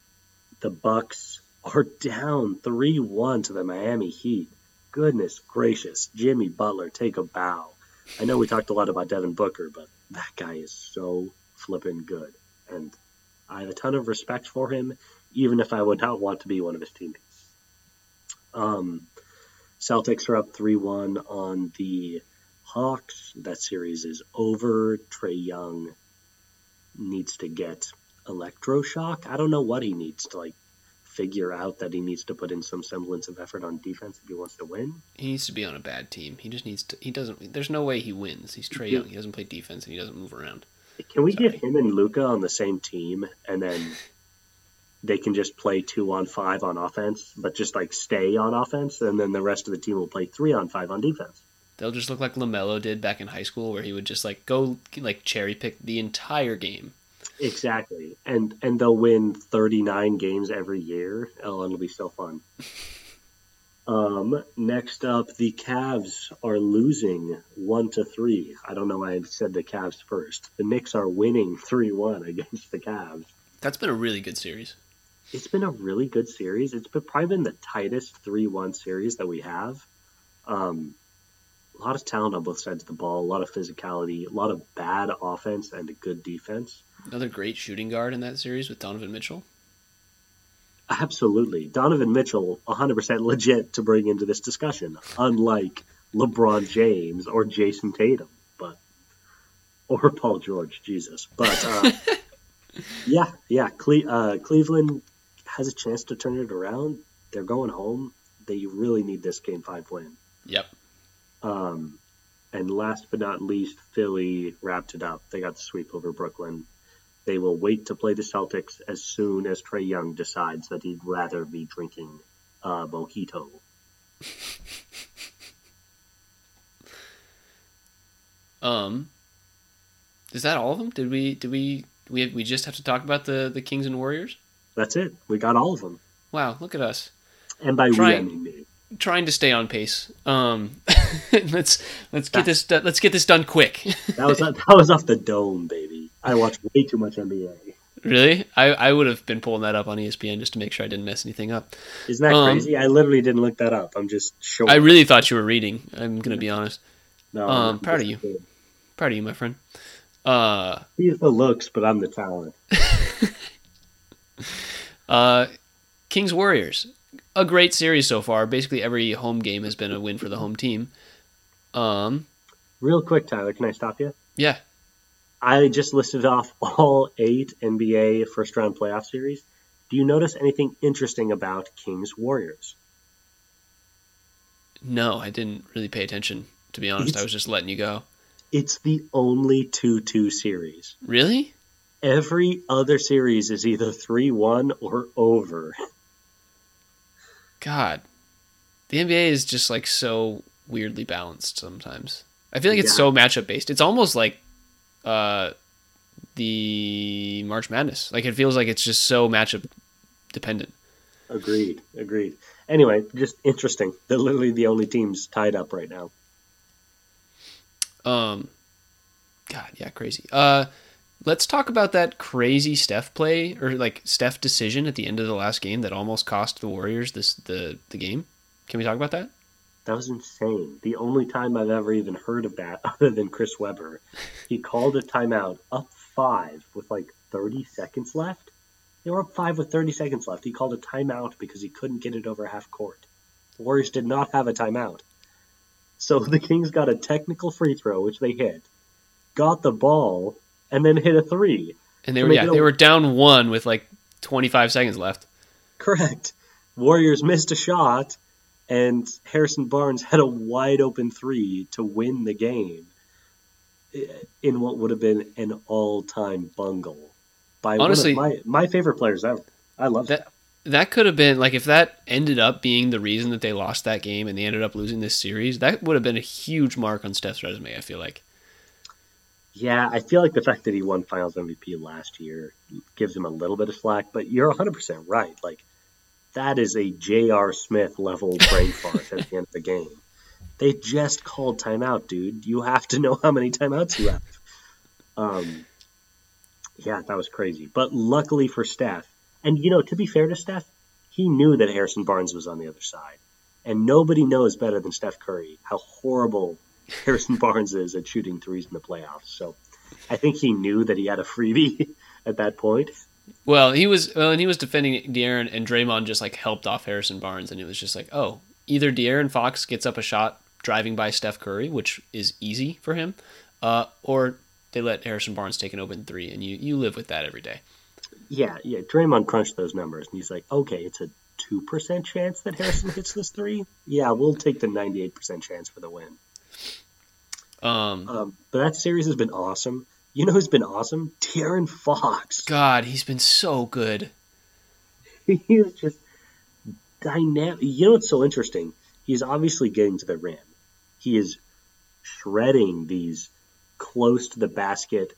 Bucks are down 3-1 to the Miami Heat. Goodness gracious, Jimmy Butler, take a bow. I know we talked a lot about Devin Booker, but that guy is so flippin' good. And I have a ton of respect for him, even if I would not want to be one of his teammates. Celtics are up 3-1 on the Hawks. That series is over. Trae Young needs to get electroshock. I don't know what he needs to, figure out that he needs to put in some semblance of effort on defense if he wants to win. He needs to be on a bad team. He just needs to... He doesn't... There's no way he wins. He's Trae Young. He doesn't play defense, and he doesn't move around. Can we get him and Luka on the same team, and then they can just play 2-on-5 on offense, but just stay on offense, and then the rest of the team will play 3-on-5 on defense? They'll just look like LaMelo did back in high school, where he would just go cherry pick the entire game. Exactly, and they'll win 39 games every year. Oh, it'll be so fun. Next up, the Cavs are losing 1-3. I don't know why I said the Cavs first. The Knicks are winning 3-1 against the Cavs. That's been a really good series. It's been a really good series. It's probably been the tightest 3-1 series that we have. A lot of talent on both sides of the ball, a lot of physicality, a lot of bad offense and a good defense. Another great shooting guard in that series with Donovan Mitchell. Absolutely. Donovan Mitchell, 100% legit to bring into this discussion, unlike LeBron James or Jason Tatum, or Paul George, Jesus. But, Cleveland has a chance to turn it around. They're going home. They really need this Game 5 win. Yep. And last but not least, Philly wrapped it up. They got the sweep over Brooklyn. They will wait to play the Celtics as soon as Trae Young decides that he'd rather be drinking mojito. Is that all of them? Did we just have to talk about the Kings and Warriors? That's it. We got all of them. Wow, look at us. And by we, I mean me. Trying to stay on pace. Let's get this done quick. that was off the dome, baby. I watched way too much NBA. Really? I would have been pulling that up on ESPN just to make sure I didn't mess anything up. Isn't that crazy? I literally didn't look that up. I'm just short. I really thought you were reading. I'm going to be honest. No, I'm proud of you. Good. Proud of you, my friend. He's the looks, but I'm the talent. Kings Warriors. A great series so far. Basically, every home game has been a win for the home team. Real quick, Tyler, can I stop you? Yeah. I just listed off all 8 NBA first-round playoff series. Do you notice anything interesting about Kings Warriors? No, I didn't really pay attention, to be honest. I was just letting you go. It's the only 2-2 series. Really? Every other series is either 3-1 or over. God, the NBA is just so weirdly balanced sometimes. I feel like it's so matchup based. It's almost like the March Madness. It feels like it's just so matchup dependent. Agreed. Anyway, just interesting. They're literally the only teams tied up right now. God, yeah, crazy. Let's talk about that crazy Steph play or Steph decision at the end of the last game that almost cost the Warriors the game. Can we talk about that? That was insane. The only time I've ever even heard of that other than Chris Webber. He called a timeout up 5 with 30 seconds left. They were up 5 with 30 seconds left. He called a timeout because he couldn't get it over half court. The Warriors did not have a timeout. So the Kings got a technical free throw, which they hit, got the ball, and then hit a 3. And they were down 1 with 25 seconds left. Correct. Warriors missed a shot, and Harrison Barnes had a wide open three to win the game in what would have been an all-time bungle by honestly one of my favorite players ever. I love that. That could have been, like, if that ended up being the reason that they lost that game and they ended up losing this series, that would have been a huge mark on Steph's resume, I feel like. Yeah, I feel like the fact that he won Finals MVP last year gives him a little bit of slack, but you're 100% right. Like, that is a J.R. Smith level brain fart at the end of the game. They just called timeout, dude. You have to know how many timeouts you have. Yeah, that was crazy. But luckily for Steph, and, you know, to be fair to Steph, he knew that Harrison Barnes was on the other side. And nobody knows better than Steph Curry how horrible Harrison Barnes is at shooting threes in the playoffs. So I think he knew that he had a freebie at that point. Well, he was defending De'Aaron, and Draymond just, like, helped off Harrison Barnes. And it was just like, oh, either De'Aaron Fox gets up a shot driving by Steph Curry, which is easy for him, or they let Harrison Barnes take an open three, and you live with that every day. Yeah, Draymond crunched those numbers, and he's like, okay, it's a 2% chance that Harrison hits this three? Yeah, we'll take the 98% chance for the win. But that series has been awesome. You know who's been awesome? De'Aaron Fox. God, he's been so good. He is just dynamic. You know what's so interesting? He's obviously getting to the rim. He is shredding these close to the basket,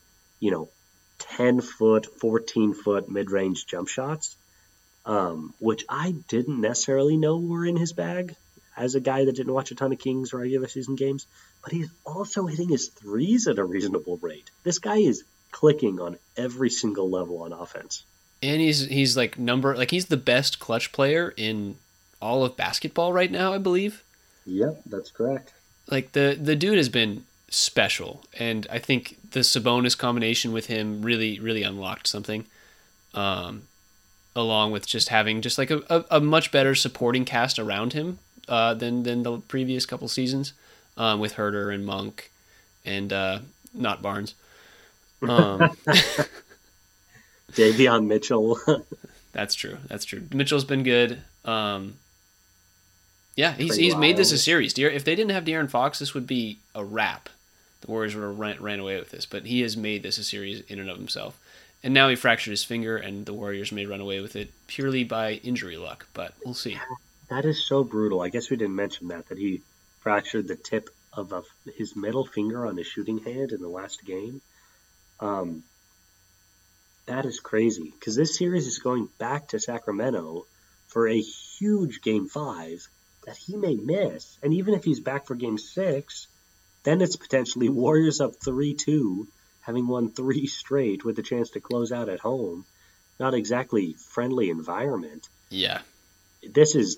10-foot, 14-foot mid-range jump shots, which I didn't necessarily know were in his bag as a guy that didn't watch a ton of Kings regular season games. But he's also hitting his threes at a reasonable rate. This guy is clicking on every single level on offense. And he's like he's the best clutch player in all of basketball right now, I believe. Yep, that's correct. Like the dude has been special, and I think the Sabonis combination with him really, really unlocked something, along with just having just like a much better supporting cast around him than the previous couple seasons, with Herter and Monk and not Barnes, Davion Mitchell. That's true. Mitchell's been good. Yeah, he's made this a series. If they didn't have De'Aaron Fox, this would be a wrap. The Warriors would have ran away with this, but he has made this a series in and of himself. And now he fractured his finger, and the Warriors may run away with it purely by injury luck, but we'll see. That is so brutal. I guess we didn't mention that he fractured the tip of his middle finger on his shooting hand in the last game. That is crazy, because this series is going back to Sacramento for a huge Game 5 that he may miss. And even if he's back for Game 6... then it's potentially Warriors up 3-2, having won 3 straight with a chance to close out at home. Not exactly friendly environment. Yeah. This is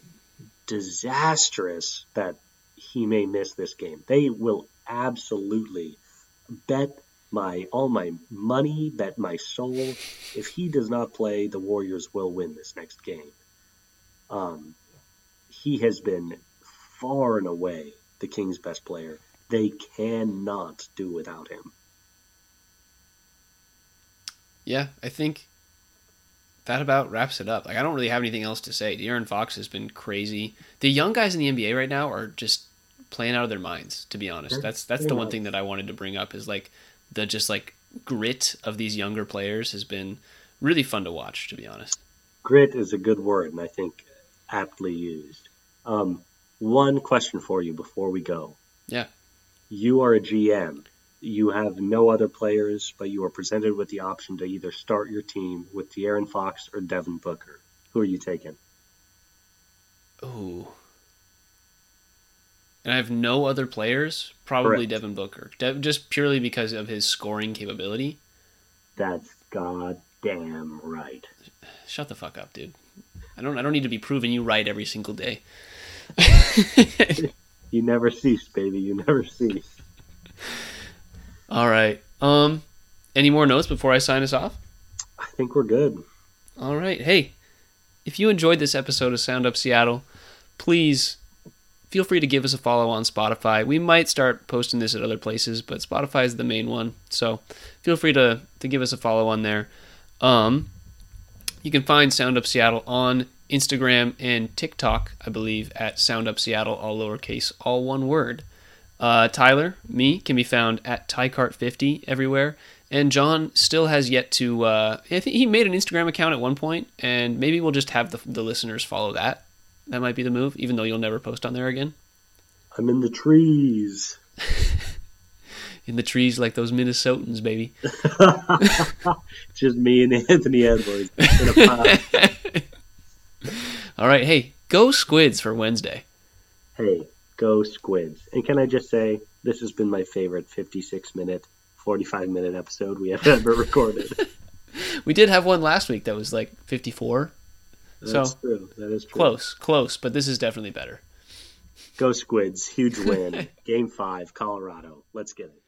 disastrous that he may miss this game. They will absolutely bet all my money, bet my soul. If he does not play, the Warriors will win this next game. He has been far and away the Kings' best player. They cannot do without him. Yeah, I think that about wraps it up. Like, I don't really have anything else to say. De'Aaron Fox has been crazy. The young guys in the NBA right now are just playing out of their minds, to be honest. That's the one thing that I wanted to bring up is, like, the just, like, grit of these younger players has been really fun to watch, to be honest. Grit is a good word, and I think aptly used. One question for you before we go. Yeah. You are a GM. You have no other players, but you are presented with the option to either start your team with De'Aaron Fox or Devin Booker. Who are you taking? Ooh. And I have no other players? Probably correct. Devin Booker. Just purely because of his scoring capability. That's goddamn right. Shut the fuck up, dude. I don't need to be proving you right every single day. You never cease, baby. You never cease. All right. Any more notes before I sign us off? I think we're good. All right. Hey, if you enjoyed this episode of Sound Up Seattle, please feel free to give us a follow on Spotify. We might start posting this at other places, but Spotify is the main one. So feel free to give us a follow on there. You can find Sound Up Seattle on Instagram, and TikTok, I believe, at Sound Up Seattle, all lowercase, all one word. Tyler, me, can be found at TyCart50 everywhere. And John still has yet to... I think he made an Instagram account at one point, and maybe we'll just have the listeners follow that. That might be the move, even though you'll never post on there again. I'm in the trees. In the trees like those Minnesotans, baby. Just me and Anthony Edwards in a pod. All right, hey, go Squids for Wednesday. Hey, go Squids. And can I just say, this has been my favorite 56-minute, 45-minute episode we have ever recorded. We did have one last week that was like 54. That's true. That is true. Close, but this is definitely better. Go Squids. Huge win. Game 5, Colorado. Let's get it.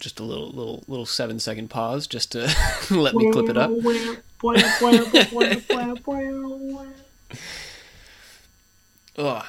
Just a little 7-second pause just to let me clip it up. Ugh.